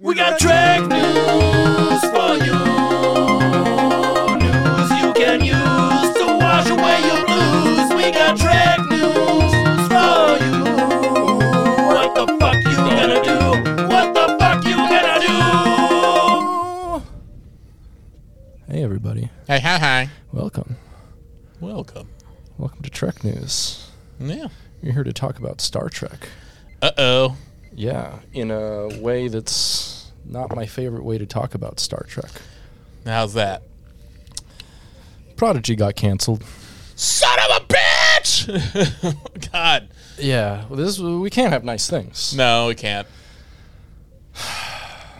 We got Trek news for you. News you can use to wash away your blues. We got Trek news for you. What the fuck you gonna do? What the fuck you gonna do? Hey, everybody. Hey, hi. Welcome. Welcome to Trek News. Yeah. We're here to talk about Star Trek. Uh-oh. Yeah, in a way that's not my favorite way to talk about Star Trek. How's that? Prodigy got canceled. Son of a bitch! God. Yeah, we can't have nice things. No, we can't.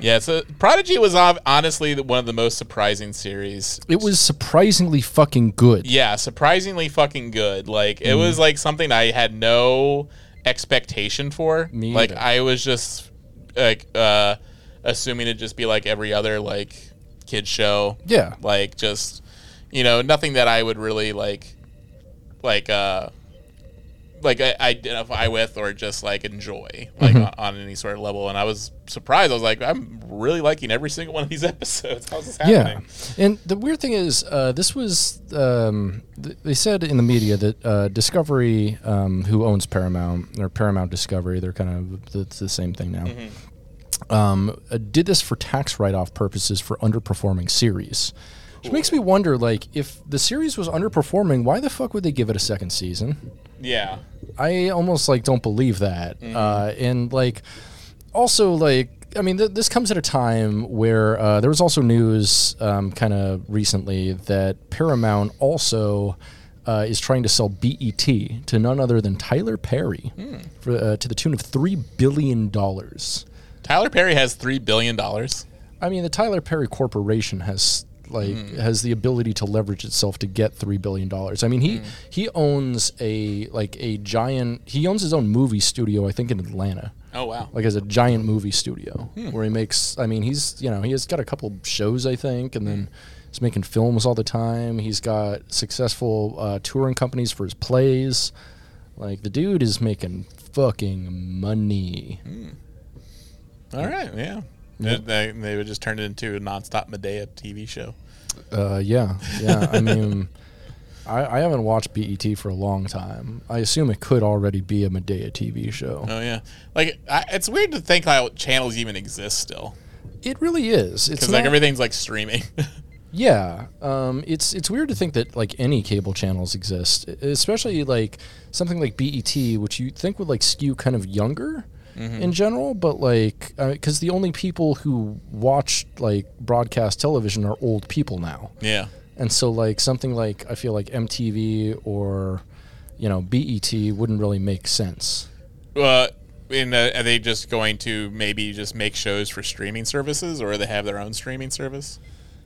Yeah, so Prodigy was honestly one of the most surprising series. It was surprisingly fucking good. Yeah, surprisingly fucking good. Like, it was like something I had no expectation for. Me like either. I was just like assuming it'd just be like every other like kid show. Yeah. Like just nothing that I would really like identify with or just like enjoy like on any sort of level. And I was surprised. I was like, I'm really liking every single one of these episodes. How's this happening? Yeah. And the weird thing is this was they said in the media that Discovery, who owns Paramount, or Paramount Discovery, they're kind of the same thing now, did this for tax write-off purposes for underperforming series. Which makes me wonder, like, if the series was underperforming, why the fuck would they give it a second season? Yeah. I almost, like, don't believe that. And, like, also, like, I mean, this comes at a time where there was also news kind of recently that Paramount also is trying to sell BET to none other than Tyler Perry for to the tune of $3 billion. Tyler Perry has $3 billion? I mean, the Tyler Perry Corporation has the ability to leverage itself to get $3 billion. I mean, he owns he owns his own movie studio, I think, in Atlanta. Oh, wow. Like, as a giant movie studio where he makes, I mean, he's, he's got a couple shows, I think, and then he's making films all the time. He's got successful touring companies for his plays. Like, the dude is making fucking money. All right, yeah. Yep. They would just turn it into a nonstop Madea TV show. Yeah. I mean, I haven't watched BET for a long time. I assume it could already be a Madea TV show. Oh yeah, like it's weird to think how channels even exist still. It really is. It's because like everything's like streaming. Yeah, it's weird to think that like any cable channels exist, especially like something like BET, which you'd think would like skew kind of younger. In general, but like, because the only people who watch like broadcast television are old people now. Yeah. And so like something like, I feel like MTV or, BET wouldn't really make sense. Are they just going to maybe just make shows for streaming services, or do they have their own streaming service,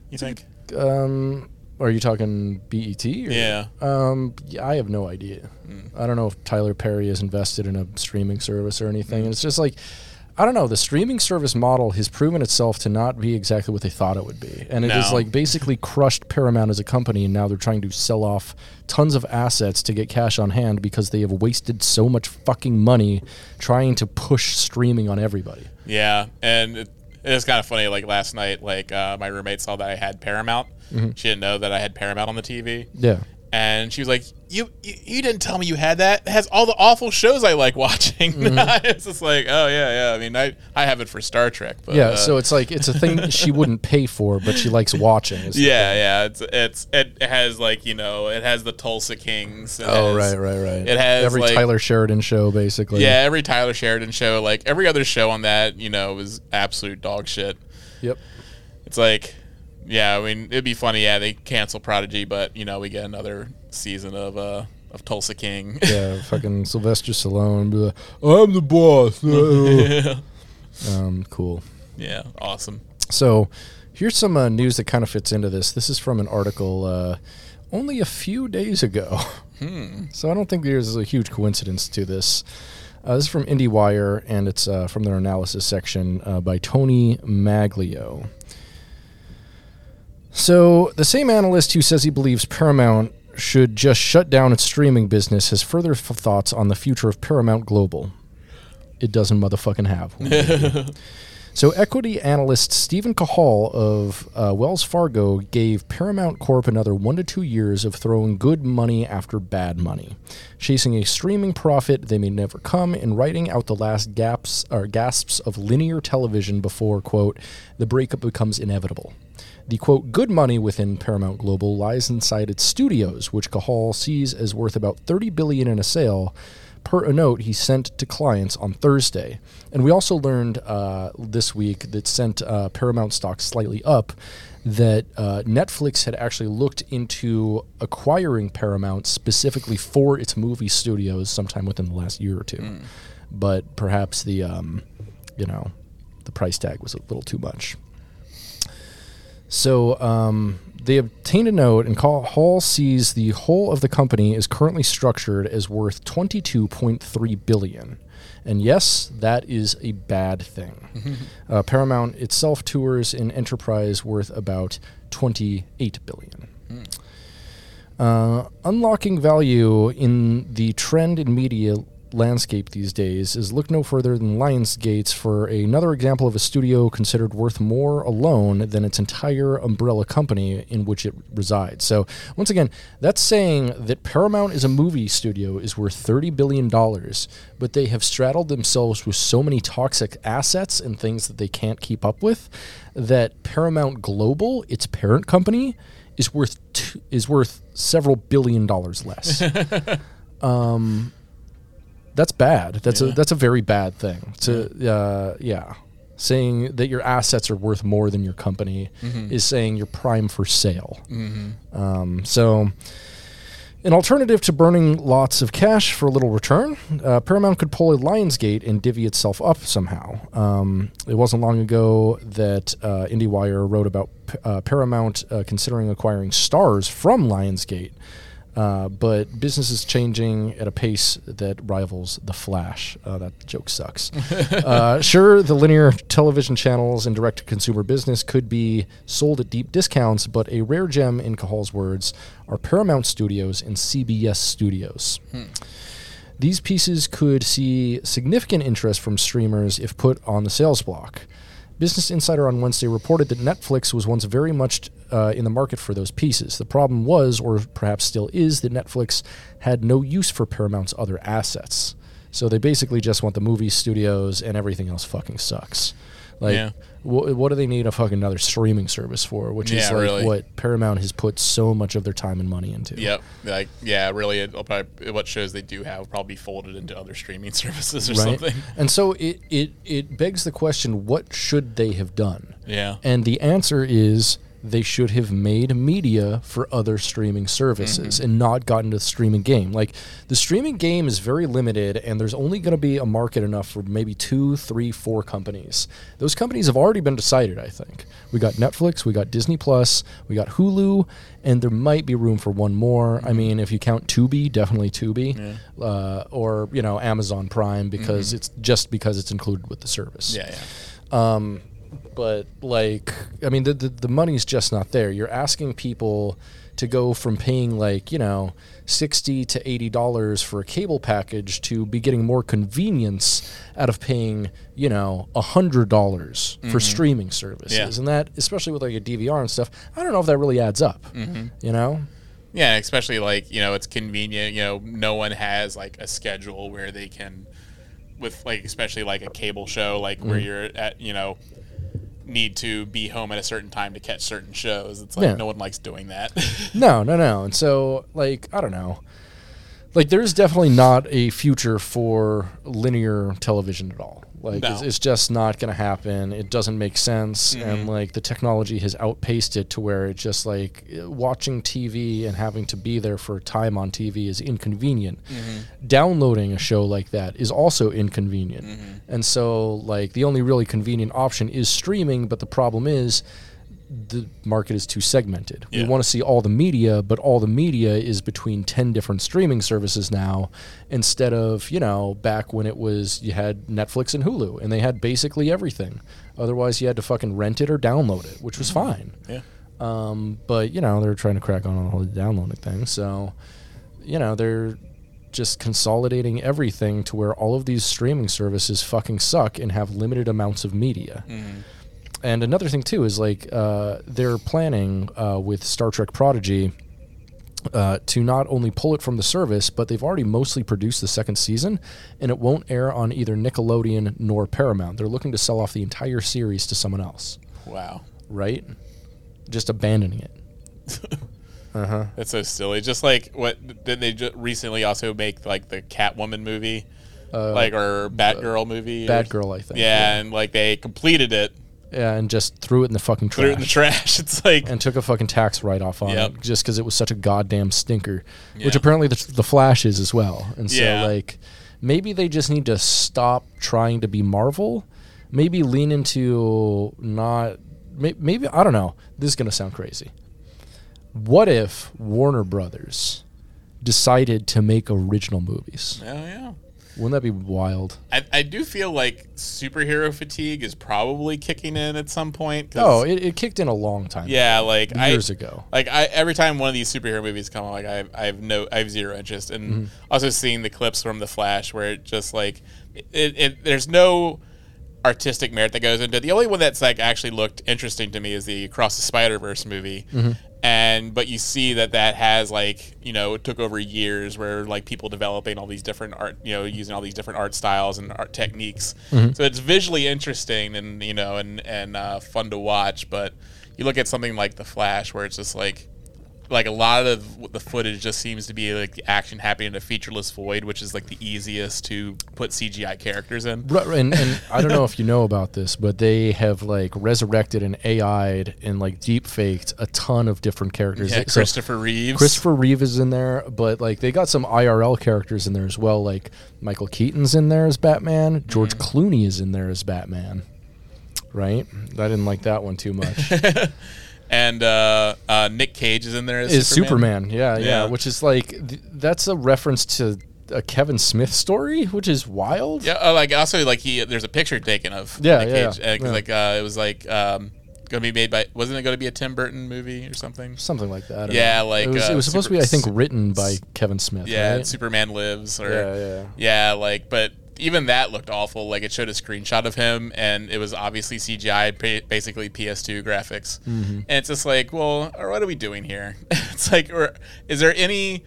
you think? Are you talking BET? Or? Yeah. I have no idea. I don't know if Tyler Perry is invested in a streaming service or anything. It's just like, I don't know. The streaming service model has proven itself to not be exactly what they thought it would be. And it is like basically crushed Paramount as a company, and now they're trying to sell off tons of assets to get cash on hand because they have wasted so much fucking money trying to push streaming on everybody. Yeah, and it's kind of funny. Like last night, like my roommate saw that I had Paramount. She didn't know that I had Paramount on the TV. Yeah. And she was like, you didn't tell me you had that. It has all the awful shows I like watching. It's just like, oh, yeah. I mean, I have it for Star Trek. But, so it's like, it's a thing she wouldn't pay for, but she likes watching. Yeah. It has like, it has the Tulsa Kings. Right. It has every Tyler Sheridan show, basically. Yeah, every Tyler Sheridan show. Like, every other show on that, was absolute dog shit. Yep. It's like... Yeah, I mean, it'd be funny. Yeah, they cancel Prodigy, but we get another season of Tulsa King. Yeah, fucking Sylvester Stallone. Be like, I'm the boss. Cool. Yeah, awesome. So, here's some news that kind of fits into this. This is from an article only a few days ago. So I don't think there's a huge coincidence to this. This is from IndieWire, and it's from their analysis section by Tony Maglio. So, the same analyst who says he believes Paramount should just shut down its streaming business has further thoughts on the future of Paramount Global. It doesn't motherfucking have one. So equity analyst Stephen Cahall of Wells Fargo gave Paramount Corp another 1 to 2 years of throwing good money after bad money, chasing a streaming profit they may never come, and writing out the last gasps of linear television before, quote, the breakup becomes inevitable. The, quote, good money within Paramount Global lies inside its studios, which Cahall sees as worth about $30 billion in a sale, per a note he sent to clients on Thursday. And we also learned this week that sent Paramount stock slightly up, that Netflix had actually looked into acquiring Paramount specifically for its movie studios sometime within the last year or two. Mm. But perhaps the, the price tag was a little too much. So they obtained a note, and Hall sees the whole of the company is currently structured as worth $22.3 billion. And yes, that is a bad thing. Paramount itself tours in Enterprise worth about $28 billion. Mm. Unlocking value in the trend in media landscape these days is look no further than Lionsgate for another example of a studio considered worth more alone than its entire umbrella company in which it resides. So once again, that's saying that Paramount as a movie studio is worth $30 billion, but they have straddled themselves with so many toxic assets and things that they can't keep up with that Paramount Global, its parent company, is worth several billion dollars less. That's bad. That's a very bad thing. Saying that your assets are worth more than your company is saying you're prime for sale. Mm-hmm. So an alternative to burning lots of cash for a little return, Paramount could pull a Lionsgate and divvy itself up somehow. It wasn't long ago that IndieWire wrote about Paramount considering acquiring Starz from Lionsgate. But business is changing at a pace that rivals The Flash. That joke sucks. Sure, the linear television channels and direct-to-consumer business could be sold at deep discounts, but a rare gem, in Cahall's words, are Paramount Studios and CBS Studios. Hmm. These pieces could see significant interest from streamers if put on the sales block. Business Insider on Wednesday reported that Netflix was once very much in the market for those pieces. The problem was, or perhaps still is, that Netflix had no use for Paramount's other assets. So they basically just want the movie studios and everything else fucking sucks. Like, what do they need a fucking another streaming service for? Which is like really what Paramount has put so much of their time and money into. Yep. Like, really, what shows they do have will probably be folded into other streaming services or something. And so it begs the question, what should they have done? Yeah. And the answer is they should have made media for other streaming services and not gotten into the streaming game. Like, the streaming game is very limited, and there's only going to be a market enough for maybe 2, 3, 4 companies. Those companies have already been decided, I think. We got Netflix, we got Disney+, we got Hulu, and there might be room for one more. I mean, if you count Tubi, definitely Tubi, or, Amazon Prime, because it's just because it's included with the service. But, the money's just not there. You're asking people to go from paying, $60 to $80 for a cable package to be getting more convenience out of paying, $100 for streaming services. Yeah. And that, especially with, a DVR and stuff, I don't know if that really adds up, Yeah, especially, it's convenient. No one has, a schedule where they can, with, especially, a cable show, where you're at, need to be home at a certain time to catch certain shows. It's no one likes doing that. No. And so, I don't know. There's definitely not a future for linear television at all. It's just not going to happen. It doesn't make sense. And, the technology has outpaced it to where it's just, watching TV and having to be there for time on TV is inconvenient. Downloading a show like that is also inconvenient. And so, the only really convenient option is streaming, but the problem is the market is too segmented. We want to see all the media, but all the media is between 10 different streaming services now instead of, back when it was you had Netflix and Hulu and they had basically everything. Otherwise, you had to fucking rent it or download it, which was fine. Yeah. But, they were trying to crack on all the downloading things. So, just consolidating everything to where all of these streaming services fucking suck and have limited amounts of media. Mm-hmm. And another thing, too, is like they're planning with Star Trek Prodigy to not only pull it from the service, but they've already mostly produced the second season, and it won't air on either Nickelodeon nor Paramount. They're looking to sell off the entire series to someone else. Wow. Right? Just abandoning it. Uh-huh. That's so silly. Just like what didn't they just recently also make like the Catwoman movie, like or Batgirl movie? Batgirl, I think. Yeah, and like they completed it. Yeah, and just threw it in the fucking trash. Threw it in the trash. It's like... And took a fucking tax write-off on it just because it was such a goddamn stinker, which apparently the Flash is as well. And so, like, maybe they just need to stop trying to be Marvel. Maybe lean into not... Maybe, I don't know. This is going to sound crazy. What if Warner Brothers decided to make original movies? Oh, yeah. Wouldn't that be wild? I do feel like superhero fatigue is probably kicking in at some point. Oh, it kicked in a long time ago. Yeah, like years ago. Like every time one of these superhero movies come, like I have zero interest, and also seeing the clips from The Flash where it just like there's no artistic merit that goes into it. The only one that's like actually looked interesting to me is the Across the Spider-Verse movie. Mm-hmm. But you see that has like, you know, it took over years where like people developing all these different art, you know, using all these different art styles and art techniques. Mm-hmm. So it's visually interesting and, you know, and fun to watch. But you look at something like The Flash where it's just like a lot of the footage just seems to be like the action happening in a featureless void, which is like the easiest to put CGI characters in. Right, and I don't know if you know about this, but they have like resurrected and AI'd and like deep faked a ton of different characters. Yeah, Christopher Reeve. Christopher Reeve is in there, but like they got some IRL characters in there as well. Like Michael Keaton's in there as Batman. George Clooney is in there as Batman. Right? I didn't like that one too much. And Nick Cage is in there as Superman. Yeah. Which is like, that's a reference to a Kevin Smith story, which is wild. Yeah, like also like there's a picture taken of Nick Cage. Yeah. Like it was like going to be made by, wasn't it going to be a Tim Burton movie or something? Something like that. Yeah, like it was supposed to be, I think, written by Kevin Smith. Yeah, right? Superman Lives. Or, but. Even that looked awful. Like, it showed a screenshot of him, and it was obviously CGI, basically PS2 graphics. Mm-hmm. And it's just like, well, what are we doing here? It's like, or is there any...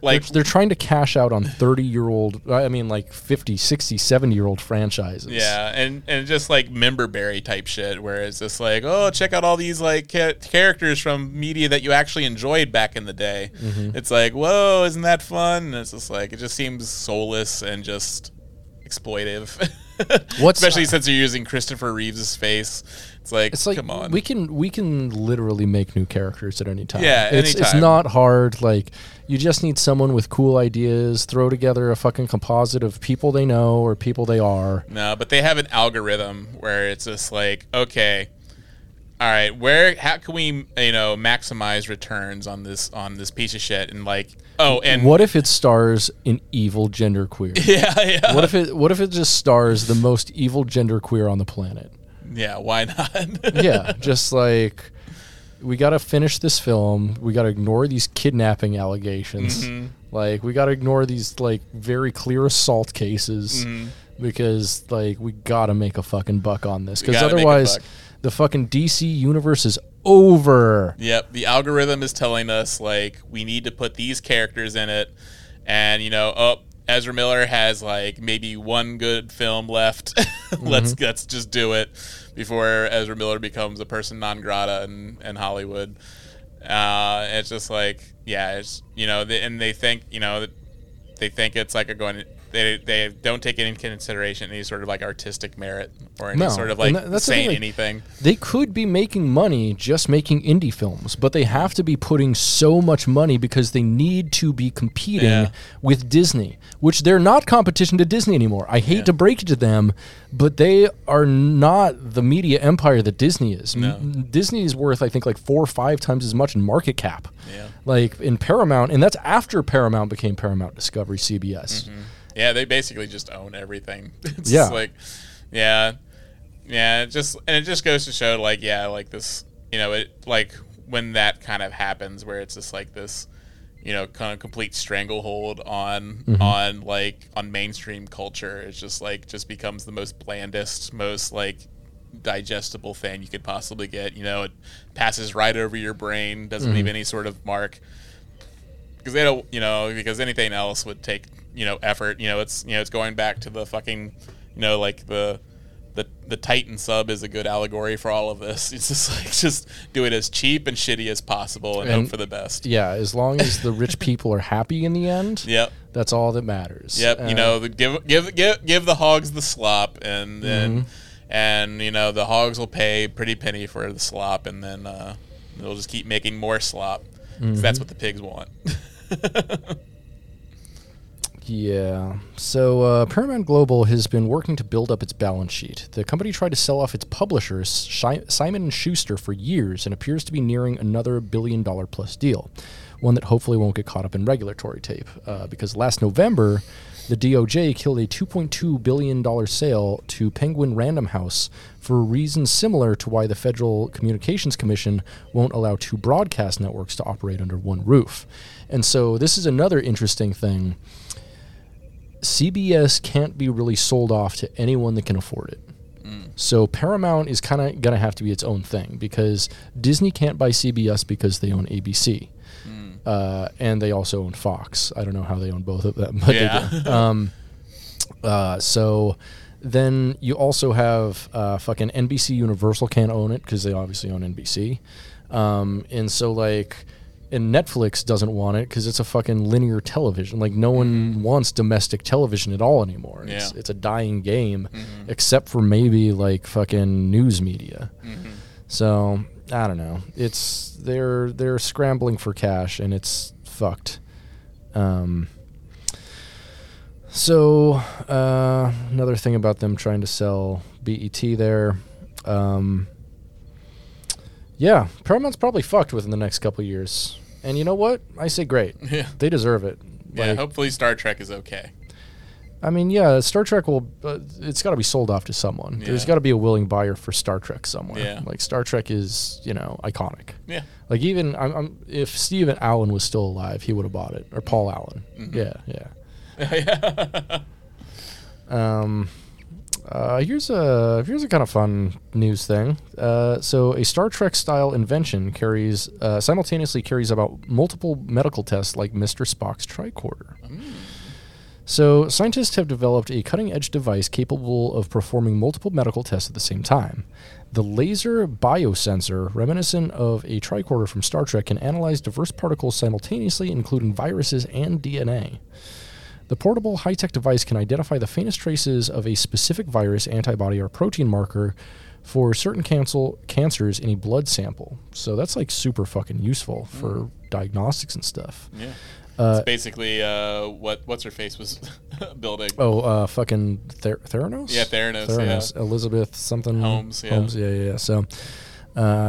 like they're trying to cash out on 30-year-old, I mean, like 50, 60, 70-year-old franchises. Yeah, and just like memberberry type shit, where it's just like, oh, check out all these like characters from media that you actually enjoyed back in the day. Mm-hmm. It's like, whoa, isn't that fun? And it's just like, it just seems soulless and just exploitive. Especially since you're using Christopher Reeves' face. It's like, come on. We can literally make new characters at any time. Yeah, it's not hard. Like, you just need someone with cool ideas, throw together a fucking composite of people they know or people they are. No, but they have an algorithm where it's just like, okay, all right, how can we, you know, maximize returns on this piece of shit? And like, oh, and what if it stars an evil genderqueer? Yeah. What if it just stars the most evil genderqueer on the planet? Yeah, why not? Yeah, just like, we got to finish this film. We got to ignore these kidnapping allegations. Mm-hmm. Like, we got to ignore these, like, very clear assault cases because, like, we got to make a fucking buck on this. Because otherwise, the fucking DC universe is over. Yep, the algorithm is telling us, like, we need to put these characters in it. And, you know, Ezra Miller has, like, maybe one good film left. Let's just do it before Ezra Miller becomes a person non grata in Hollywood. It's just like, yeah, it's, you know, and they think, you know, it's like they don't take into consideration any sort of, like, artistic merit or any sort of, like, saying anything. They could be making money just making indie films, but they have to be putting so much money because they need to be competing with Disney, which they're not competition to Disney anymore. I hate to break it to them, but they are not the media empire that Disney is. No. Disney is worth, I think, like 4 or 5 times as much in market cap. Yeah. Like, in Paramount, and that's after Paramount became Paramount Discovery, CBS. Mm-hmm. Yeah, they basically just own everything. It's just like, yeah. It just goes to show, like, like this, you know, it, like when that kind of happens, where it's just like this, you know, kind of complete stranglehold on on mainstream culture. It's just like just becomes the most blandest, most like digestible thing you could possibly get. You know, it passes right over your brain, doesn't leave any sort of mark. Because they don't, you know, because anything else would take, you know, effort. You know, it's going back to the fucking, you know, like the Titan sub is a good allegory for all of this. It's just like, just do it as cheap and shitty as possible and hope for the best. Yeah, as long as the rich people are happy in the end. Yep, that's all that matters. Yep, you know, the, give the hogs the slop, and then and you know the hogs will pay pretty penny for the slop, and then they'll just keep making more slop because that's what the pigs want. Yeah. So Paramount Global has been working to build up its balance sheet. The company tried to sell off its publisher, Simon & Schuster, for years and appears to be nearing another $1 billion-plus deal, one that hopefully won't get caught up in regulatory tape, because last November, the DOJ killed a $2.2 billion sale to Penguin Random House for a reason similar to why the Federal Communications Commission won't allow two broadcast networks to operate under one roof. And so this is another interesting thing. CBS can't be really sold off to anyone that can afford it. So Paramount is kind of going to have to be its own thing, because Disney can't buy CBS because they own ABC. And they also own Fox. I don't know how they own both of them, but they do. So then you also have fucking NBC Universal can't own it because they obviously own NBC. And so like... And Netflix doesn't want it because it's a fucking linear television. Like, no one wants domestic television at all anymore. It's a dying game, except for maybe, like, fucking news media. So, I don't know. It's they're scrambling for cash, and it's fucked. So, another thing about them trying to sell BET there... Yeah, Paramount's probably fucked within the next couple of years. And you know what? I say great. Yeah. They deserve it. Yeah, like, hopefully Star Trek is okay. I mean, yeah, Star Trek will... it's got to be sold off to someone. Yeah. There's got to be a willing buyer for Star Trek somewhere. Yeah. Like, Star Trek is, you know, iconic. Yeah. Like, even... if Stephen Allen was still alive, he would have bought it. Or Paul Allen. Yeah. Here's a kind of fun news thing. So a Star Trek-style invention simultaneously carries about multiple medical tests like Mr. Spock's tricorder. So scientists have developed a cutting-edge device capable of performing multiple medical tests at the same time. The laser biosensor, reminiscent of a tricorder from Star Trek, can analyze diverse particles simultaneously, including viruses and DNA. The portable high-tech device can identify the faintest traces of a specific virus, antibody, or protein marker for certain cancers in a blood sample. So that's, like, super fucking useful for diagnostics and stuff. Yeah. It's basically what's-her-face was building. Fucking Theranos? Yeah, Theranos. Yeah. Elizabeth something. Holmes, yeah. So...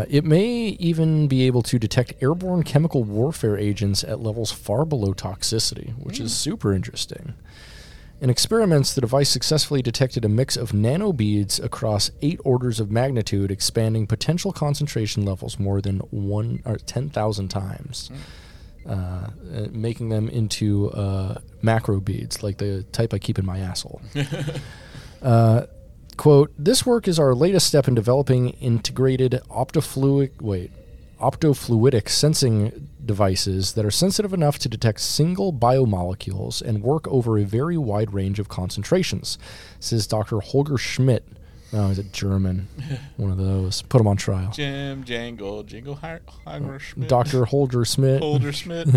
it may even be able to detect airborne chemical warfare agents at levels far below toxicity, which is super interesting. In experiments, the device successfully detected a mix of nanobeads across 8 orders of magnitude, expanding potential concentration levels more than 10,000 times, making them into macro beads, like the type I keep in my asshole. Quote, this work is our latest step in developing integrated optofluidic sensing devices that are sensitive enough to detect single biomolecules and work over a very wide range of concentrations, says Dr. Holger Schmidt. Oh, he's a German. One of those. Put him on trial. Jim Jangle. Jingle Holger Schmidt. Dr. Holger Schmidt. Holger Schmidt.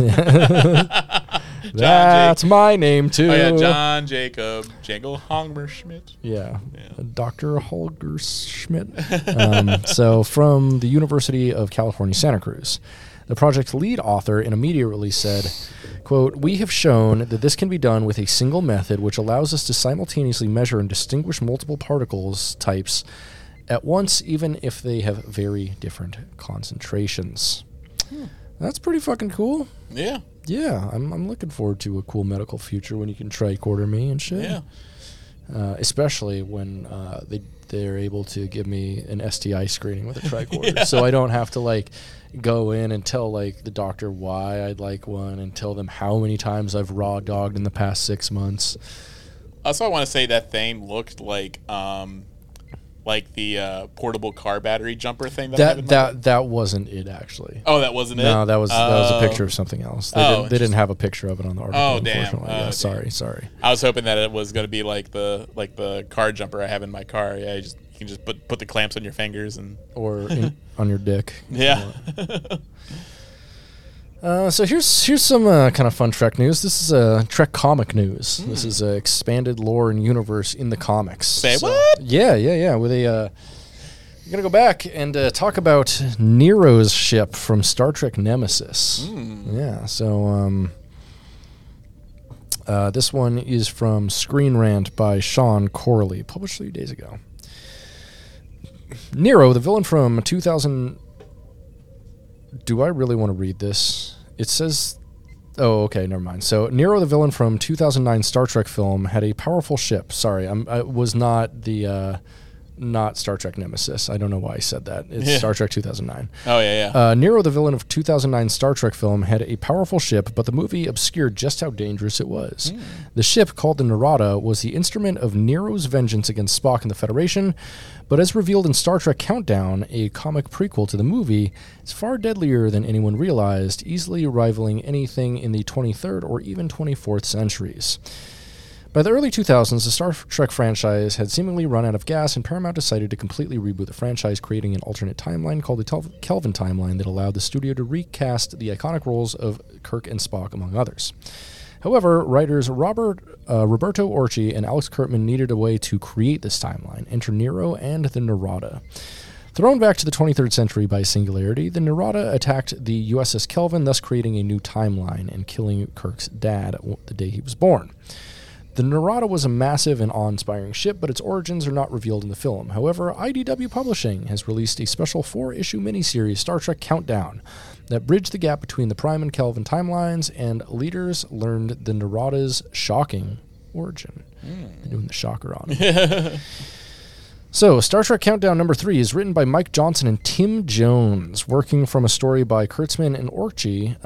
That's my name, too. Oh, yeah. John Jacob. Jangle Holger Schmidt. Yeah. Dr. Holger Schmidt. So, from the University of California, Santa Cruz. The project's lead author in a media release said, quote, we have shown that this can be done with a single method which allows us to simultaneously measure and distinguish multiple particles types at once, even if they have very different concentrations. That's pretty fucking cool. Yeah. Yeah, I'm looking forward to a cool medical future when you can tricorder me and shit. Yeah. Especially when they're able to give me an STI screening with a tricorder. Yeah. So I don't have to, like, go in and tell, like, the doctor why I'd like one and tell them how many times I've raw dogged in the past 6 months. Also, I want to say that thing looked like the portable car battery jumper thing. That wasn't it, actually. Oh, that wasn't it? No, that was a picture of something else. They didn't have a picture of it on the article. Oh, unfortunately. Damn. Yeah, sorry. I was hoping that it was going to be like the car jumper I have in my car. Yeah, you can just put the clamps on your fingers or on your dick. Yeah. So here's some kind of fun Trek news. This is Trek comic news. Mm. This is expanded lore and universe in the comics. Say so, what? Yeah. With a, we're gonna go back and talk about Nero's ship from Star Trek Nemesis. Mm. Yeah. So this one is from Screen Rant by Sean Corley, published 3 days ago. Nero, the villain from 2000. Do I really want to read this? It says... Oh, okay, never mind. So, Nero, the villain from 2009 Star Trek film, had a powerful ship. Sorry, I was not the... not Star Trek Nemesis. I don't know why I said that. It's Star Trek 2009. Oh, yeah, yeah. Nero, the villain of 2009 Star Trek film, had a powerful ship, but the movie obscured just how dangerous it was. Mm. The ship, called the Narada, was the instrument of Nero's vengeance against Spock and the Federation, but as revealed in Star Trek Countdown, a comic prequel to the movie, it's far deadlier than anyone realized, easily rivaling anything in the 23rd or even 24th centuries. By the early 2000s, the Star Trek franchise had seemingly run out of gas, and Paramount decided to completely reboot the franchise, creating an alternate timeline called the Kelvin timeline that allowed the studio to recast the iconic roles of Kirk and Spock, among others. However, writers Roberto Orci and Alex Kurtzman needed a way to create this timeline, enter Nero and the Narada. Thrown back to the 23rd century by singularity, the Narada attacked the USS Kelvin, thus creating a new timeline and killing Kirk's dad the day he was born. The Narada was a massive and awe-inspiring ship, but its origins are not revealed in the film. However, IDW Publishing has released a special 4-issue miniseries, Star Trek Countdown, that bridged the gap between the Prime and Kelvin timelines, and readers learned the Narada's shocking origin. Mm. They're doing the shocker on it. So, Star Trek Countdown number 3 is written by Mike Johnson and Tim Jones, working from a story by Kurtzman and Orci,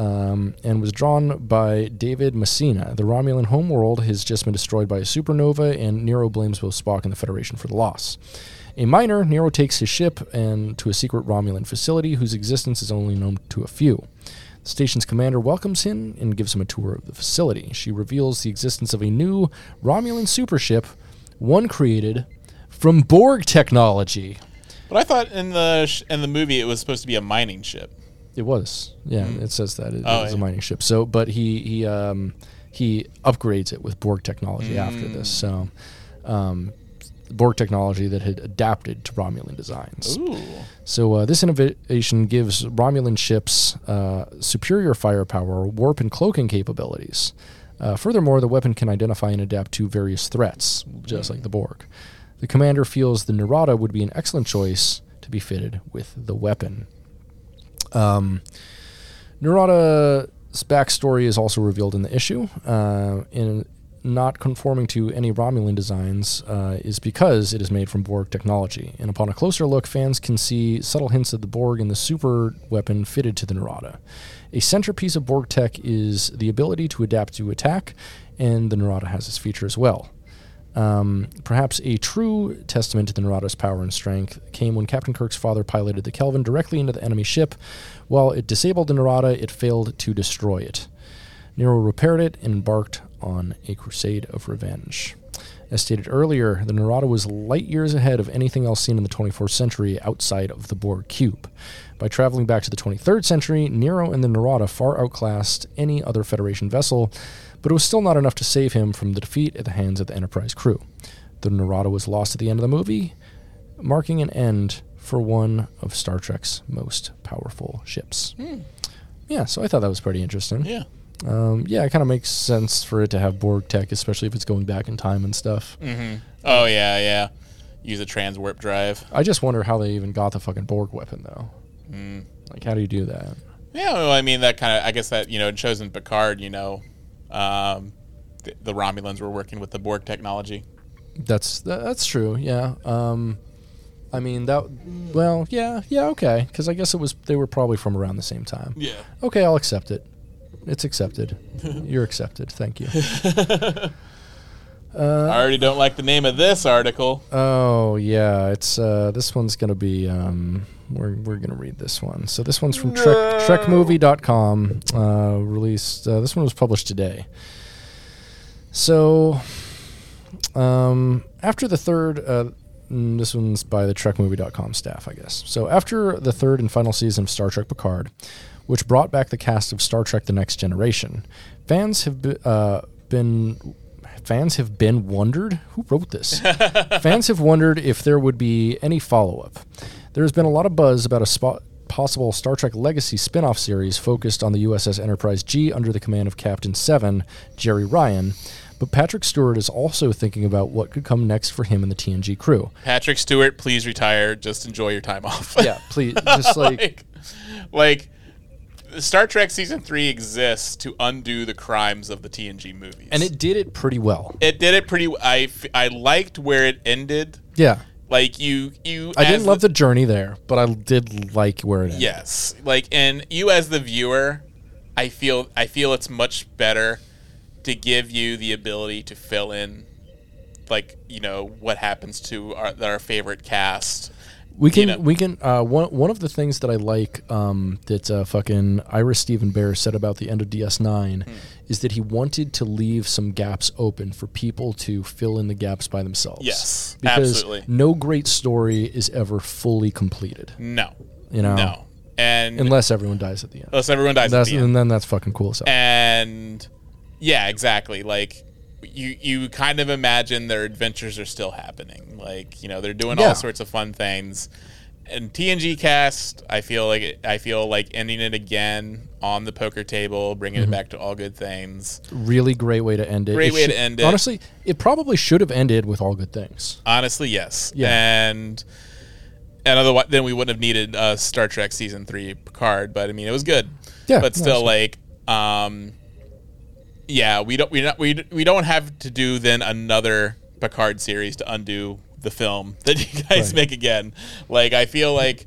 and was drawn by David Messina. The Romulan homeworld has just been destroyed by a supernova, and Nero blames both Spock and the Federation for the loss. A miner, Nero takes his ship and to a secret Romulan facility whose existence is only known to a few. The station's commander welcomes him and gives him a tour of the facility. She reveals the existence of a new Romulan supership, one created... from Borg technology. But I thought in the movie it was supposed to be a mining ship. It was. Yeah, It says that. It was a mining ship. So, but he upgrades it with Borg technology after this. So, Borg technology that had adapted to Romulan designs. Ooh. So this innovation gives Romulan ships superior firepower, warp and cloaking capabilities. Furthermore, the weapon can identify and adapt to various threats, just like the Borg. The commander feels the Narada would be an excellent choice to be fitted with the weapon. Narada's backstory is also revealed in the issue. In not conforming to any Romulan designs is because it is made from Borg technology. And upon a closer look, fans can see subtle hints of the Borg in the super weapon fitted to the Narada. A centerpiece of Borg tech is the ability to adapt to attack, and the Narada has this feature as well. Perhaps a true testament to the Narada's power and strength came when Captain Kirk's father piloted the Kelvin directly into the enemy ship. While it disabled the Narada, it failed to destroy it. Nero repaired it and embarked on a crusade of revenge. As stated earlier, the Narada was light years ahead of anything else seen in the 24th century outside of the Borg Cube. By traveling back to the 23rd century, Nero and the Narada far outclassed any other Federation vessel, but it was still not enough to save him from the defeat at the hands of the Enterprise crew. The Narada was lost at the end of the movie, marking an end for one of Star Trek's most powerful ships. Mm. Yeah, so I thought that was pretty interesting. Yeah. It kind of makes sense for it to have Borg tech, especially if it's going back in time and stuff. Mm-hmm. Oh, yeah. Use a transwarp drive. I just wonder how they even got the fucking Borg weapon, though. Mm. Like, how do you do that? Yeah, well, I mean, that kind of, I guess that, it shows in Picard, the Romulans were working with the Borg technology. That's true, yeah. I mean, that, well, yeah, okay. Because I guess they were probably from around the same time. Yeah. Okay, I'll accept it. It's accepted. You're accepted. Thank you. I already don't like the name of this article. Oh, yeah. It's this one's going to be... We're going to read this one. So this one's from trekmovie.com. Released... this one was published today. So... after the third... this one's by the trekmovie.com staff, I guess. So after the third and final season of Star Trek Picard, which brought back the cast of Star Trek: The Next Generation, fans have wondered if there would be any follow-up. There has been a lot of buzz about a possible Star Trek Legacy spin-off series focused on the USS Enterprise-G under the command of Captain Seven, Jerry Ryan, but Patrick Stewart is also thinking about what could come next for him and the TNG crew. Patrick Stewart, please retire. Just enjoy your time off. Yeah, please. Just like Star Trek Season 3 exists to undo the crimes of the TNG movies. And it did it pretty well. I liked where it ended. Yeah. Like I didn't love the journey there, but I did like where it ended. Yes. Like, and you as the viewer, I feel it's much better to give you the ability to fill in, like, you know, what happens to our favorite cast. One of the things that I like that fucking Ira Stephen Bear said about the end of DS9 is that he wanted to leave some gaps open for people to fill in the gaps by themselves. Yes, because absolutely. No great story is ever fully completed. No. You know? No. And unless everyone dies at the end. And then that's fucking cool. So. And... yeah, exactly. Like, you kind of imagine their adventures are still happening. Like, you know, they're doing all sorts of fun things. And TNG cast, I feel like ending it again on the poker table, bringing it back to all good things. Really great way to end it. Honestly, it probably should have ended with all good things. Honestly, yes. Yeah. And otherwise, then we wouldn't have needed Star Trek Season 3 Picard. But, I mean, it was good. Yeah. But still, yeah, we don't have to do then another Picard series to undo the film that you guys make again. Like, I feel like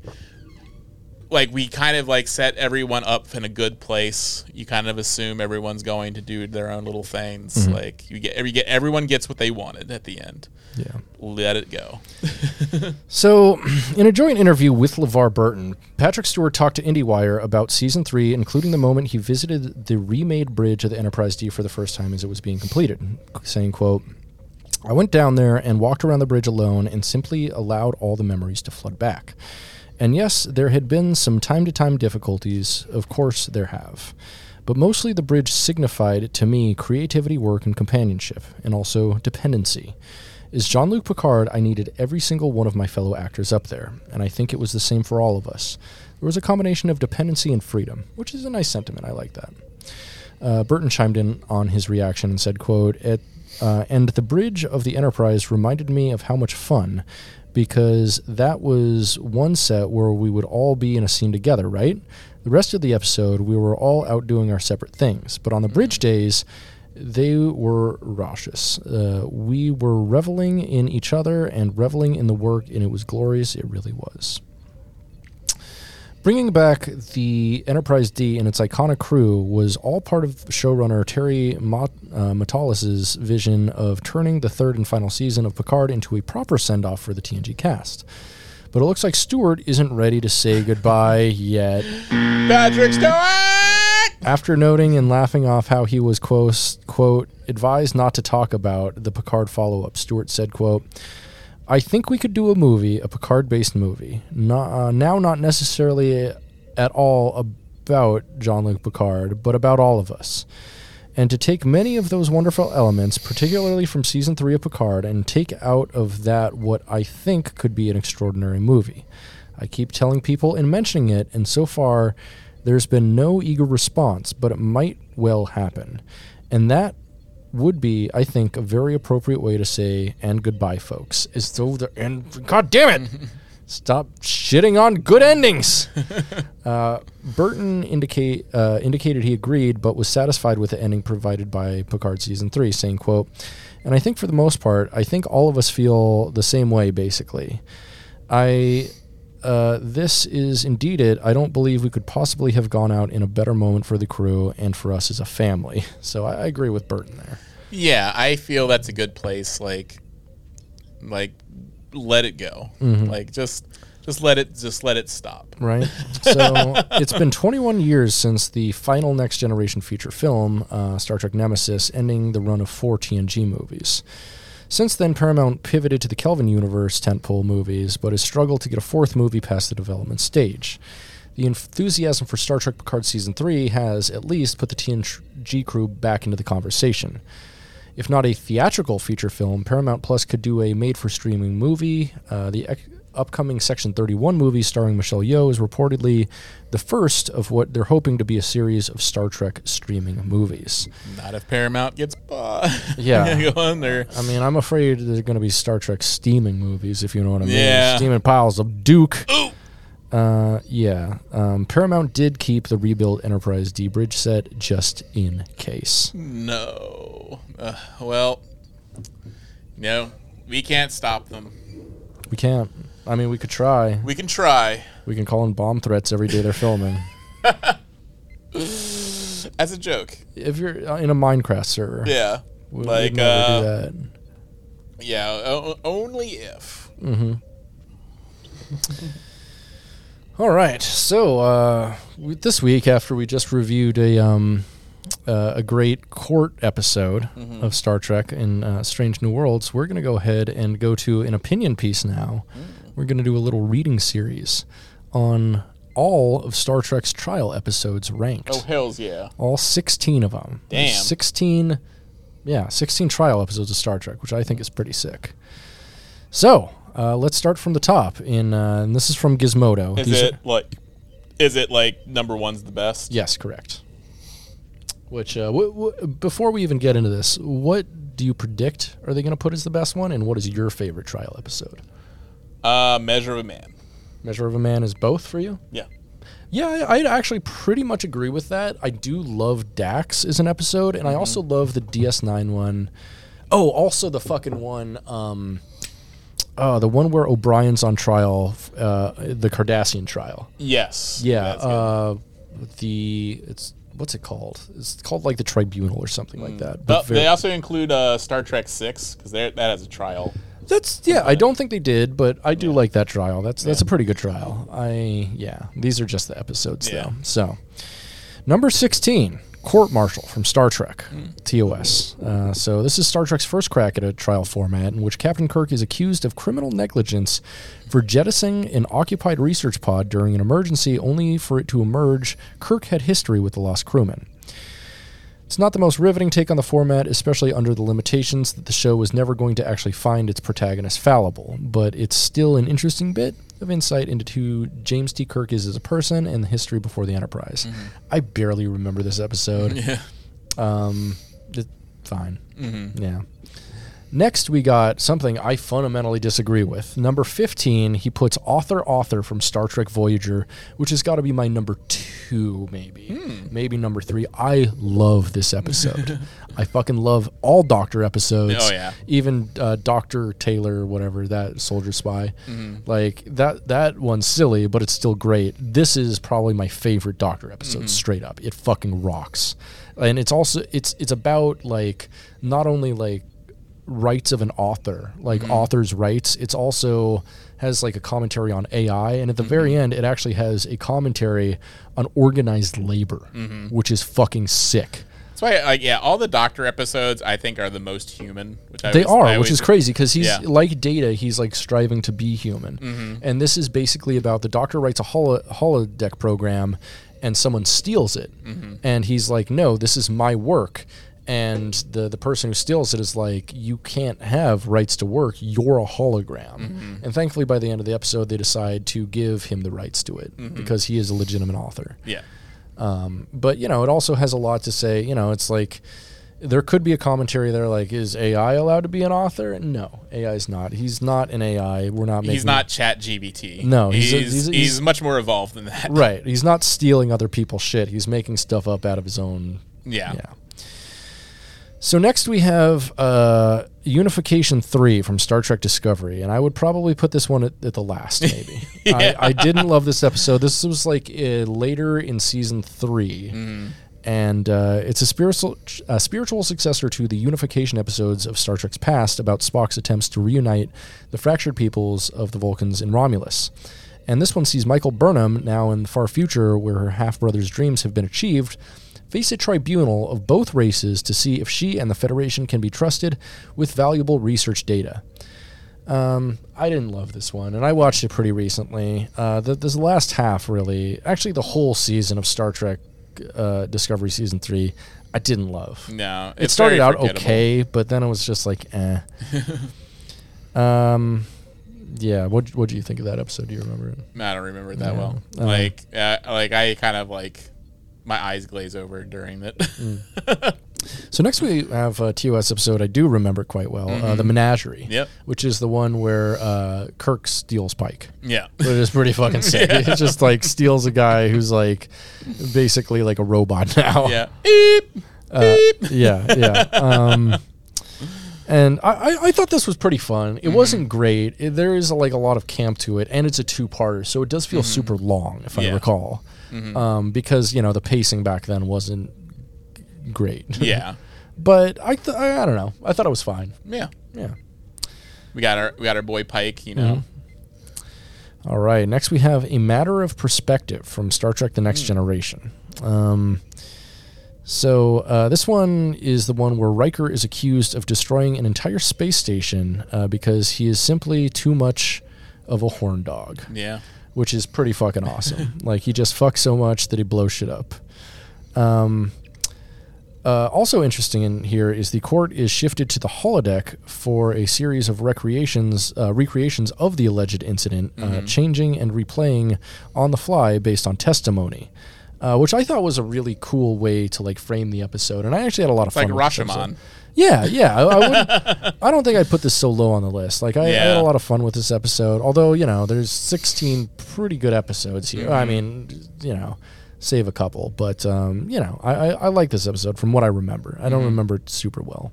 we kind of like set everyone up in a good place. You kind of assume everyone's going to do their own little things. Like everyone gets what they wanted at the end. Yeah, let it go. So, in a joint interview with LeVar Burton, Patrick Stewart talked to IndieWire about Season 3, including the moment he visited the remade bridge of the Enterprise-D for the first time as it was being completed, saying, quote, "I went down there and walked around the bridge alone and simply allowed all the memories to flood back. And yes, there had been some time-to-time difficulties. Of course there have. But mostly the bridge signified to me creativity, work, and companionship, and also dependency. As Jean-Luc Picard, I needed every single one of my fellow actors up there, and I think it was the same for all of us. There was a combination of dependency and freedom, which is a nice sentiment. I like that." Burton chimed in on his reaction and said, quote, "And the bridge of the Enterprise reminded me of how much fun, because that was one set where we would all be in a scene together, right? The rest of the episode, we were all out doing our separate things, but on the bridge days... they were raucous. We were reveling in each other and reveling in the work, and it was glorious. It really was." Bringing back the Enterprise-D and its iconic crew was all part of showrunner Terry Matalas's vision of turning the third and final season of Picard into a proper send-off for the TNG cast. But it looks like Stewart isn't ready to say goodbye yet. Patrick Stewart! After noting and laughing off how he was, quote, "advised not to talk about the Picard follow-up," Stewart said, quote, "I think we could do a movie, a Picard-based movie, not necessarily at all about Jean-Luc Picard, but about all of us. And to take many of those wonderful elements, particularly from Season 3 of Picard, and take out of that what I think could be an extraordinary movie. I keep telling people and mentioning it, and so far... there's been no eager response, but it might well happen. And that would be, I think, a very appropriate way to say, and goodbye, folks." As though the end... God damn it! Stop shitting on good endings! Burton indicated he agreed, but was satisfied with the ending provided by Picard Season 3, saying, quote, "And I think for the most part, I think all of us feel the same way, basically. This is indeed it. I don't believe we could possibly have gone out in a better moment for the crew and for us as a family. So I agree with Burton there. Yeah, I feel that's a good place. Like let it go. Mm-hmm. Like just let it stop. Right. So it's been 21 years since the final Next Generation feature film, Star Trek Nemesis, ending the run of 4 TNG movies. Since then, Paramount pivoted to the Kelvin Universe tentpole movies, but has struggled to get a 4th movie past the development stage. The enthusiasm for Star Trek Picard Season 3 has, at least, put the TNG crew back into the conversation. If not a theatrical feature film, Paramount Plus could do a made-for-streaming movie. The upcoming Section 31 movie starring Michelle Yeoh is reportedly the first of what they're hoping to be a series of Star Trek streaming movies. Not if Paramount gets bought. Yeah. Go on there. I mean, I'm afraid there's going to be Star Trek steaming movies, if you know what I mean. Yeah. Steaming piles of Duke. Ooh. Yeah. Paramount did keep the rebuilt Enterprise-D bridge set just in case. No. Well, no. We can't stop them. We can't. I mean, we could try. We can try. We can call in bomb threats every day they're filming. As a joke. If you're in a Minecraft server. Yeah. We like, never do that. Yeah, only if. Mm-hmm. All right. So, this week, after we just reviewed a great court episode of Star Trek in Strange New Worlds, we're going to go ahead and go to an opinion piece now. We're going to do a little reading series on all of Star Trek's trial episodes ranked. Oh, hells yeah. All 16 of them. Damn. There's 16 trial episodes of Star Trek, which I think is pretty sick. So, let's start from the top. And this is from Gizmodo. Is it like number one's the best? Yes, correct. Which, before we even get into this, what do you predict are they going to put as the best one, and what is your favorite trial episode? Measure of a Man. Measure of a Man is both for you? Yeah. Yeah, I actually pretty much agree with that. I do love Dax as an episode, and I also love the DS9 one. Oh, also the fucking one, the one where O'Brien's on trial, the Cardassian trial. Yes. Yeah. What's it called? It's called like the Tribunal or something like that. But they also include Star Trek 6 because that has a trial. I don't think they did, but I do like that trial. That's a pretty good trial. These are just the episodes though. So, number 16, Court Martial from Star Trek, TOS. So this is Star Trek's first crack at a trial format in which Captain Kirk is accused of criminal negligence for jettisoning an occupied research pod during an emergency, only for it to emerge Kirk had history with the lost crewman. It's not the most riveting take on the format, especially under the limitations that the show was never going to actually find its protagonist fallible, but it's still an interesting bit of insight into who James T. Kirk is as a person and the history before the Enterprise. I barely remember this episode. Yeah. It's fine. Mm-hmm. Yeah. Next, we got something I fundamentally disagree with. Number 15, he puts Author from Star Trek Voyager, which has got to be my number 2, maybe. Maybe number 3. I love this episode. I fucking love all Doctor episodes. Oh, yeah. Even Dr. Taylor, whatever, that soldier spy. Mm-hmm. Like, that one's silly, but it's still great. This is probably my favorite Doctor episode, straight up. It fucking rocks. And it's also, it's about, like, not only, like, rights of an author, like author's rights. It's also has like a commentary on AI, and at the very end it actually has a commentary on organized labor, which is fucking sick. That's why all the Doctor episodes I think are the most human, which is crazy because he's like Data, he's like striving to be human, and this is basically about the Doctor writes a holodeck program and someone steals it, and he's like, no, this is my work. And the person who steals it is like, you can't have rights to work. You're a hologram. And thankfully, by the end of the episode, they decide to give him the rights to it because he is a legitimate author. Yeah. But, it also has a lot to say. It's like there could be a commentary there like, is AI allowed to be an author? No, AI is not. He's not an AI. He's not ChatGPT. No. He's much more evolved than that. Right. He's not stealing other people's shit. He's making stuff up out of his own. Yeah. So next we have Unification 3 from Star Trek Discovery, and I would probably put this one at the last, maybe. Yeah. I didn't love this episode. This was like later in Season 3, and it's a spiritual successor to the Unification episodes of Star Trek's past about Spock's attempts to reunite the fractured peoples of the Vulcans in Romulus. And this one sees Michael Burnham, now in the far future where her half-brother's dreams have been achieved, face a tribunal of both races to see if she and the Federation can be trusted with valuable research data. I didn't love this one, and I watched it pretty recently. This last half, really, actually the whole season of Star Trek Discovery Season 3, I didn't love. No, it started out okay, but then it was just like, eh. Yeah, what do you think of that episode? Do you remember it? I don't remember it that well. I kind of like... my eyes glaze over during that. So next we have a TOS episode I do remember quite well, The Menagerie, which is the one where Kirk steals Pike. Yeah. Which is pretty fucking sick. It just like steals a guy who's like basically like a robot now. Yeah. Beep. Beep. Yeah. And I thought this was pretty fun. It wasn't great. There is like a lot of camp to it, and it's a two-parter, so it does feel super long, if I recall. Because, you know, the pacing back then wasn't great. Yeah. But I don't know. I thought it was fine. Yeah. We got our boy Pike, you know. All right. Next we have A Matter of Perspective from Star Trek: The Next Generation. So this one is the one where Riker is accused of destroying an entire space station because he is simply too much of a horn dog. Yeah. Which is pretty fucking awesome. Like, he just fucks so much that he blows shit up. Also interesting in here is the court is shifted to the holodeck for a series of recreations of the alleged incident, changing and replaying on the fly based on testimony, which I thought was a really cool way to, like, frame the episode. And I actually had a lot of fun with this episode. Yeah. I don't think I'd put this so low on the list. Like, I had a lot of fun with this episode. Although, you know, there's 16 pretty good episodes here. I mean, you know, save a couple. But, you know, I like this episode from what I remember. I don't remember it super well.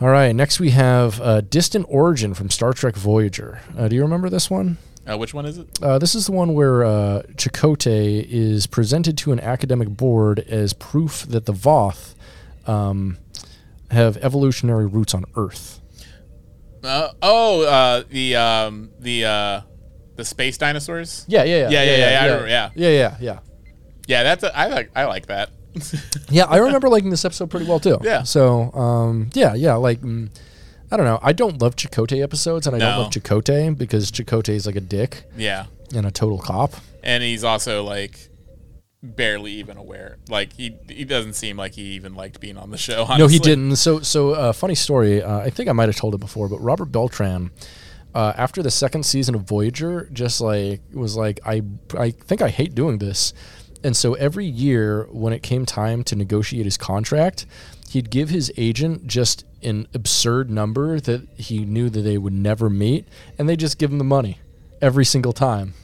All right. Next we have Distant Origin from Star Trek Voyager. Do you remember this one? Which one is it? This is the one where Chakotay is presented to an academic board as proof that the Voth... have evolutionary roots on Earth. The space dinosaurs. Yeah. Yeah, that's I like that. Yeah, I remember liking this episode pretty well too. Yeah. So, I don't know. I don't love Chakotay episodes, and I don't love Chakotay because Chakotay is like a dick. Yeah. And a total cop. And he's also like. Barely even aware. Like he doesn't seem like he even liked being on the show. Honestly. No, he didn't. So funny story. I think I might have told it before, but Robert Beltran, after the second season of Voyager, just like was like, I think I hate doing this, and so every year when it came time to negotiate his contract, he'd give his agent just an absurd number that he knew that they would never meet, and they just give him the money every single time.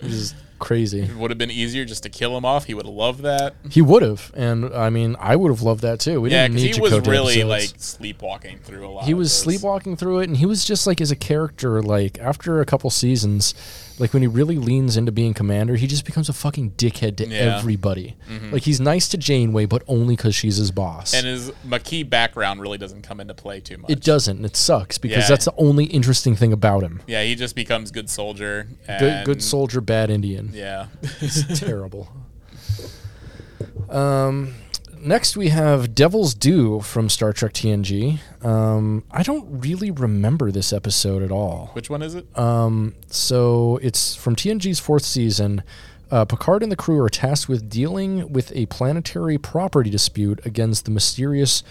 Which is crazy. It would have been easier just to kill him off. He would have loved that. He would have, and I mean, I would have loved that too. We didn't need Chakotay. Yeah, because he was really like sleepwalking through a lot. He was sleepwalking through it, and he was just like as a character. Like after a couple seasons, like when he really leans into being commander, he just becomes a fucking dickhead to everybody. Like he's nice to Janeway, but only because she's his boss. And his Maquis background really doesn't come into play too much. It doesn't. And it sucks because that's the only interesting thing about him. Yeah, he just becomes good soldier. Good soldier, bad Indian. Yeah. It's terrible. Next we have Devil's Due from Star Trek TNG. I don't really remember this episode at all. Which one is it? So it's from TNG's fourth season. Picard and the crew are tasked with dealing with a planetary property dispute against the mysterious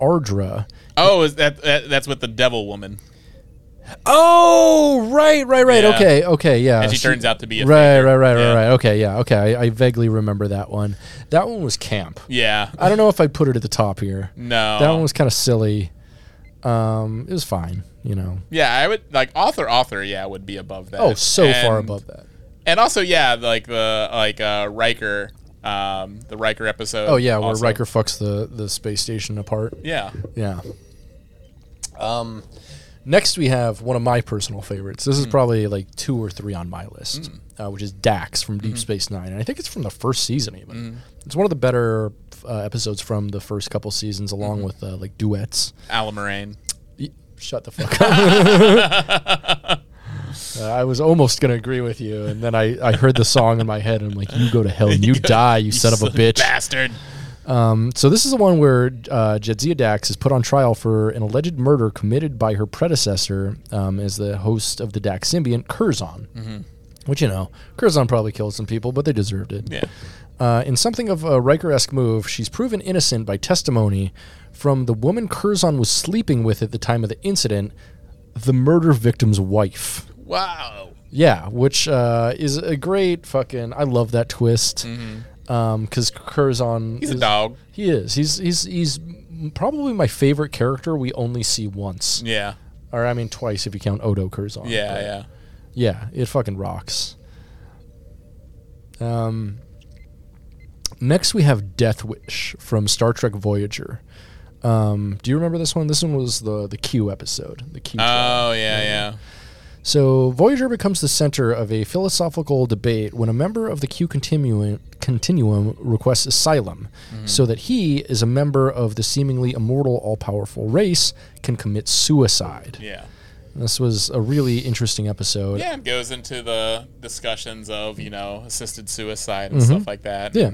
Ardra. Oh, is that's with the Devil Woman. Oh, right. Yeah. Okay, yeah. And she turns out to be a favorite. Right. Okay. I vaguely remember that one. That one was camp. Yeah. I don't know if I put it at the top here. No. That one was kind of silly. It was fine, you know. Yeah, I would, like, author, yeah, would be above that. Oh, so far above that. And also, yeah, like Riker the Riker episode. Oh yeah, also. Where Riker fucks the space station apart. Yeah. Yeah. Next we have one of my personal favorites. This is probably like 2 or 3 on my list, which is Dax from Deep Space Nine. And I think it's from the first season even. It's one of the better episodes from the first couple seasons, along with like duets. Alla Moraine. Shut the fuck up. I was almost going to agree with you, and then I heard the song in my head, and I'm like, you go to hell, and you die, you son of a bitch. Bastard. So this is the one where Jadzia Dax is put on trial for an alleged murder committed by her predecessor as the host of the Dax symbiont, Curzon. Which, you know, Curzon probably killed some people, but they deserved it. Yeah. In something of a Riker-esque move, she's proven innocent by testimony from the woman Curzon was sleeping with at the time of the incident, the murder victim's wife. Wow. Yeah, which is a great fucking... I love that twist. Because Curzon... He's a dog. He is. He's probably my favorite character we only see once. Yeah. Or, I mean, twice if you count Odo Curzon. Yeah, yeah. Yeah, it fucking rocks. Next we have Death Wish from Star Trek Voyager. Do you remember this one? This one was the Q episode. The Q. Oh, yeah. So Voyager becomes the center of a philosophical debate when a member of the Q continuum requests asylum so that he, as a member of the seemingly immortal, all-powerful race, can commit suicide. Yeah. This was a really interesting episode. Yeah, it goes into the discussions of, you know, assisted suicide and stuff like that. Yeah.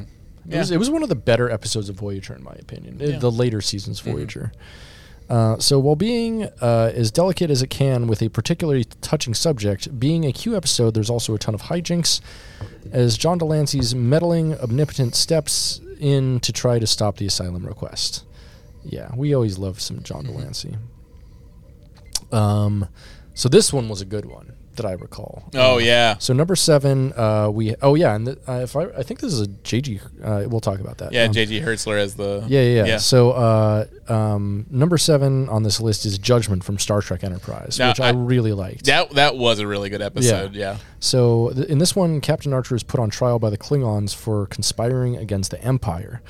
It was one of the better episodes of Voyager, in my opinion, the later seasons Voyager. So while being as delicate as it can with a particularly touching subject, being a Q episode, there's also a ton of hijinks, as John Delancey's meddling omnipotent steps in to try to stop the asylum request. Yeah, we always love some John Delancey. So this one was a good one that I recall. Oh, yeah. So number 7, I think this is a J.G. We'll talk about that. Yeah, J.G. Hertzler as the... Yeah. So number 7 on this list is Judgment from Star Trek Enterprise, now, which I really liked. That was a really good episode, yeah. So in this one, Captain Archer is put on trial by the Klingons for conspiring against the Empire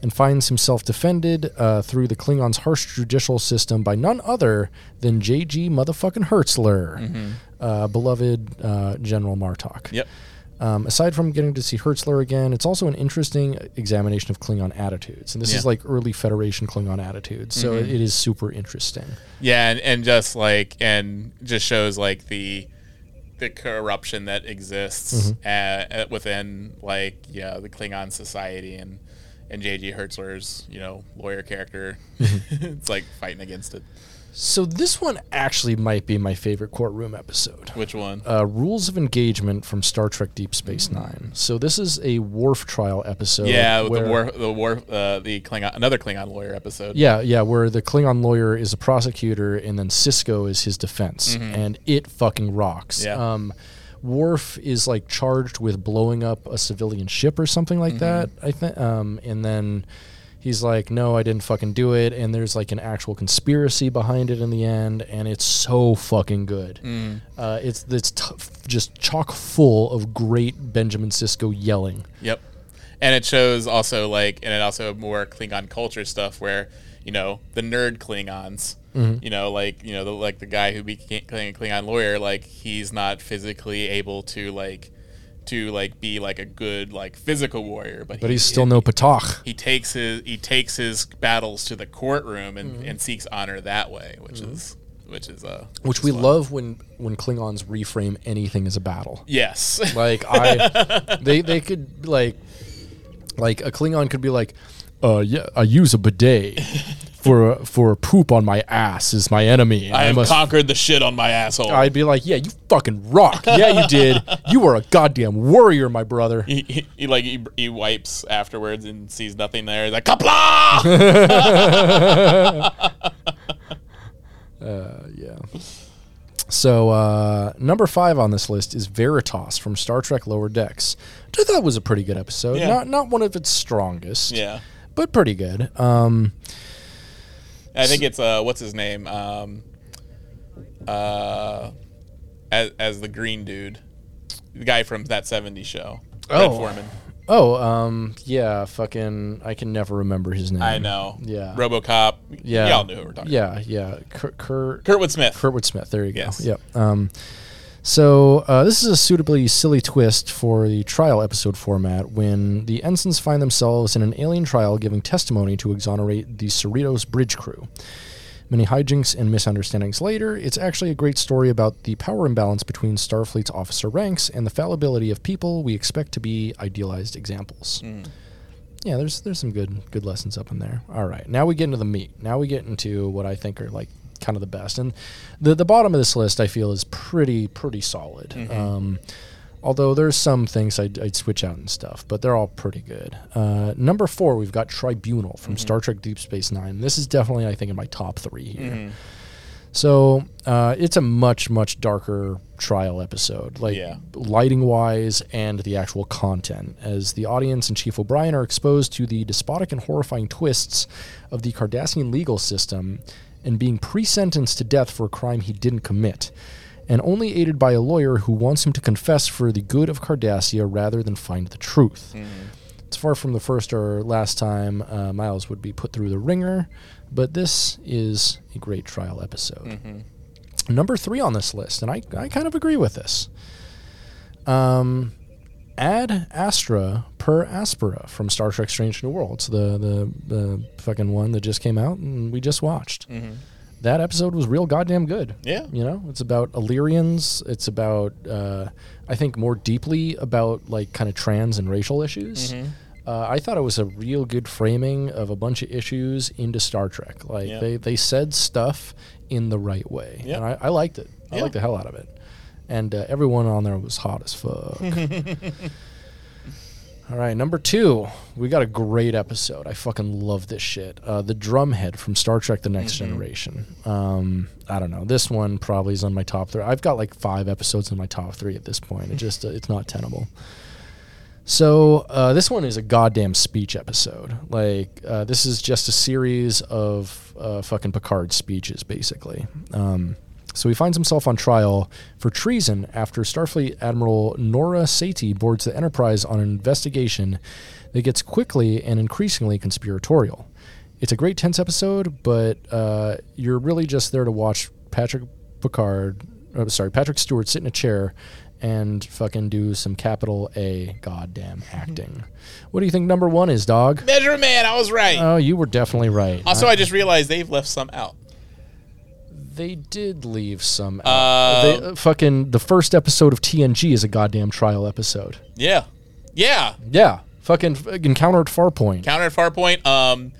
and finds himself defended through the Klingons' harsh judicial system by none other than J.G. motherfucking Hertzler. Beloved General Martok. Yep. Aside from getting to see Hertzler again, it's also an interesting examination of Klingon attitudes. And this is like early Federation Klingon attitudes. So it is super interesting. Yeah, and just shows like the corruption that exists within the Klingon society and J.G. Hertzler's, lawyer character. It's like fighting against it. So this one actually might be my favorite courtroom episode. Which one? Rules of Engagement from Star Trek Deep Space Nine. So this is a Worf trial episode. Yeah, where the Klingon, another Klingon lawyer episode. Yeah, where the Klingon lawyer is a prosecutor and then Cisco is his defense, and it fucking rocks. Yeah. Worf is like charged with blowing up a civilian ship or something like that. I think, and then. He's like, no, I didn't fucking do it. And there's like an actual conspiracy behind it in the end. And it's so fucking good. It's just chock full of great Benjamin Sisko yelling. Yep. And it shows also more Klingon culture stuff where, the nerd Klingons, the guy who became a Klingon lawyer, he's not physically able to be a good physical warrior, but he's still no Patach. He takes his battles to the courtroom and seeks honor that way, which we love when Klingons reframe anything as a battle. Yes, they could like a Klingon could be I use a bidet. For poop on my ass is my enemy. I have conquered the shit on my asshole. I'd be like, yeah, you fucking rock. Yeah, you did. You were a goddamn warrior, my brother. He wipes afterwards and sees nothing there. He's like, kapla! Yeah. So number 5 on this list is Veritas from Star Trek Lower Decks. I thought it was a pretty good episode. Yeah. Not one of its strongest. Yeah. But pretty good. I think it's what's his name? As the green dude, the guy from that '70s show, Red Foreman. Oh, yeah, fucking, I can never remember his name. I know. Yeah. RoboCop. Yeah. Y'all knew who we're talking about. Yeah, Kurtwood Smith. Kurtwood Smith, there you go. Yes. Yep. So this is a suitably silly twist for the trial episode format when the ensigns find themselves in an alien trial giving testimony to exonerate the Cerritos bridge crew. Many hijinks and misunderstandings later, it's actually a great story about the power imbalance between Starfleet's officer ranks and the fallibility of people we expect to be idealized examples. Mm. Yeah, there's some good lessons up in there. All right, now we get into the meat. Now we get into what I think are like kind of the best. And the bottom of this list, I feel, is pretty solid. Mm-hmm. Although there's some things I'd switch out and stuff, but they're all pretty good. Number 4, we've got Tribunal from Star Trek Deep Space Nine. This is definitely, I think, in my top 3 here. Mm-hmm. So it's a much, much darker trial episode, like lighting-wise and the actual content, as the audience and Chief O'Brien are exposed to the despotic and horrifying twists of the Cardassian legal system and being pre-sentenced to death for a crime he didn't commit, and only aided by a lawyer who wants him to confess for the good of Cardassia rather than find the truth. Mm. It's far from the first or last time Miles would be put through the ringer, but this is a great trial episode. Mm-hmm. Number 3 on this list, and I kind of agree with this. Ad Astra per Aspera from Star Trek Strange New Worlds, the fucking one that just came out and we just watched. Mm-hmm. That episode was real goddamn good. Yeah. You know, it's about Illyrians. It's about, I think, more deeply about, like, kind of trans and racial issues. Mm-hmm. I thought it was a real good framing of a bunch of issues into Star Trek. Like, they said stuff in the right way. Yep. And I liked it. I liked the hell out of it. And everyone on there was hot as fuck. All right, number 2. We got a great episode. I fucking love this shit. The Drumhead from Star Trek: The Next Generation. I don't know. This one probably is on my top 3. I've got like 5 episodes in my top 3 at this point. It just it's not tenable. So this one is a goddamn speech episode. Like this is just a series of fucking Picard speeches, basically. So he finds himself on trial for treason after Starfleet Admiral Nora Saty boards the Enterprise on an investigation that gets quickly and increasingly conspiratorial. It's a great tense episode, but you're really just there to watch Patrick Stewart sit in a chair and fucking do some capital A goddamn acting. What do you think number 1 is, dog? Measure Man, I was right. Oh, you were definitely right. Also, I just realized they've left some out. They did leave some out. The first episode of TNG is a goddamn trial episode. Yeah. Yeah. Yeah. Fucking Encounter at Farpoint. Encounter at Farpoint.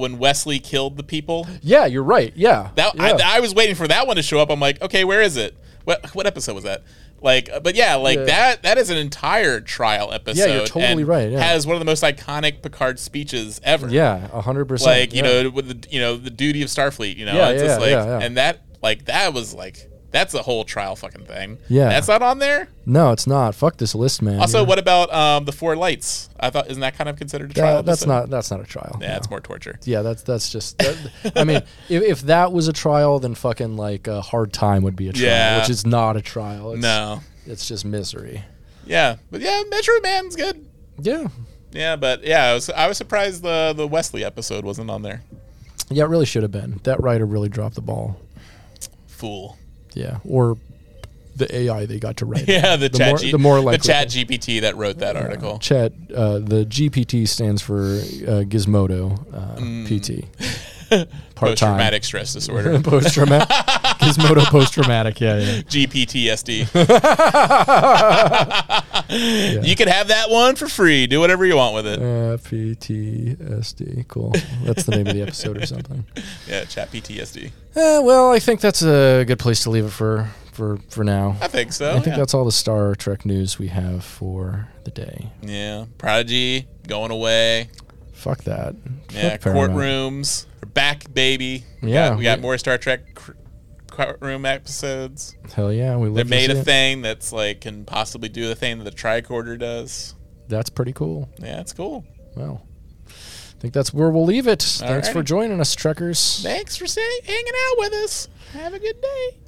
When Wesley killed the people. Yeah, you're right. Yeah. I was waiting for that one to show up. I'm like, okay, where is it? What episode was that? Like, but yeah, like that is an entire trial episode. Yeah, you're totally right. Yeah. Has one of the most iconic Picard speeches ever. Yeah, 100%. Like, you know, with the, you know, the duty of Starfleet. You know, and that's a whole trial fucking thing. Yeah, that's not on there. No, it's not. Fuck this list, man. Also, what about the Four Lights? I thought, isn't that kind of considered a trial? That's not a trial. Yeah, it's more torture. Yeah, that's just. I mean, if that was a trial, then fucking like a Hard Time would be a trial, which is not a trial. It's just misery. Yeah, but Metro Man's good. Yeah, I was surprised the Wesley episode wasn't on there. Yeah, it really should have been. That writer really dropped the ball. Fool. Yeah, or the AI they got to write. Yeah, the Chat GPT that wrote that article. Chat, the GPT stands for Gizmodo PT. Post-traumatic stress disorder. Post-traumatic. Gizmodo post-traumatic, yeah. GPTSD. Yeah. You can have that one for free. Do whatever you want with it. PTSD. Cool. That's the name of the episode or something. Yeah, Chat PTSD. Well, I think that's a good place to leave it for now. I think so. I think that's all the Star Trek news we have for the day. Yeah. Prodigy going away. Fuck that. Yeah, courtrooms. We're back, baby. We got more Star Trek courtroom episodes. Hell yeah. They made a thing that's like can possibly do the thing that the tricorder does. That's pretty cool. Yeah, it's cool. Well, I think that's where we'll leave it. Thanks for joining us, Trekkers. Thanks for hanging out with us. Have a good day.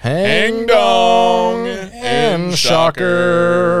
Hang dong and shocker.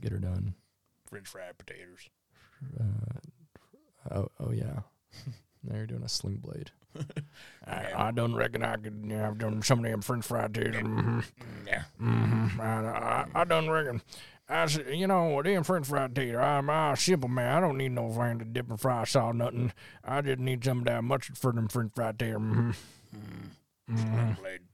Get her done. French fried potatoes. Oh yeah. Now you're doing a sling blade. I don't reckon I could. Yeah, I've done some of them French fried potatoes. Mm-hmm. Yeah. Mm-hmm. I don't reckon. I said, you know, them French fried potatoes. I'm simple man. I don't need no fancy dipping fry sauce nothing. I just need some of that mustard for them French fried potatoes. Mm-hmm. Mm-hmm. Sling blade.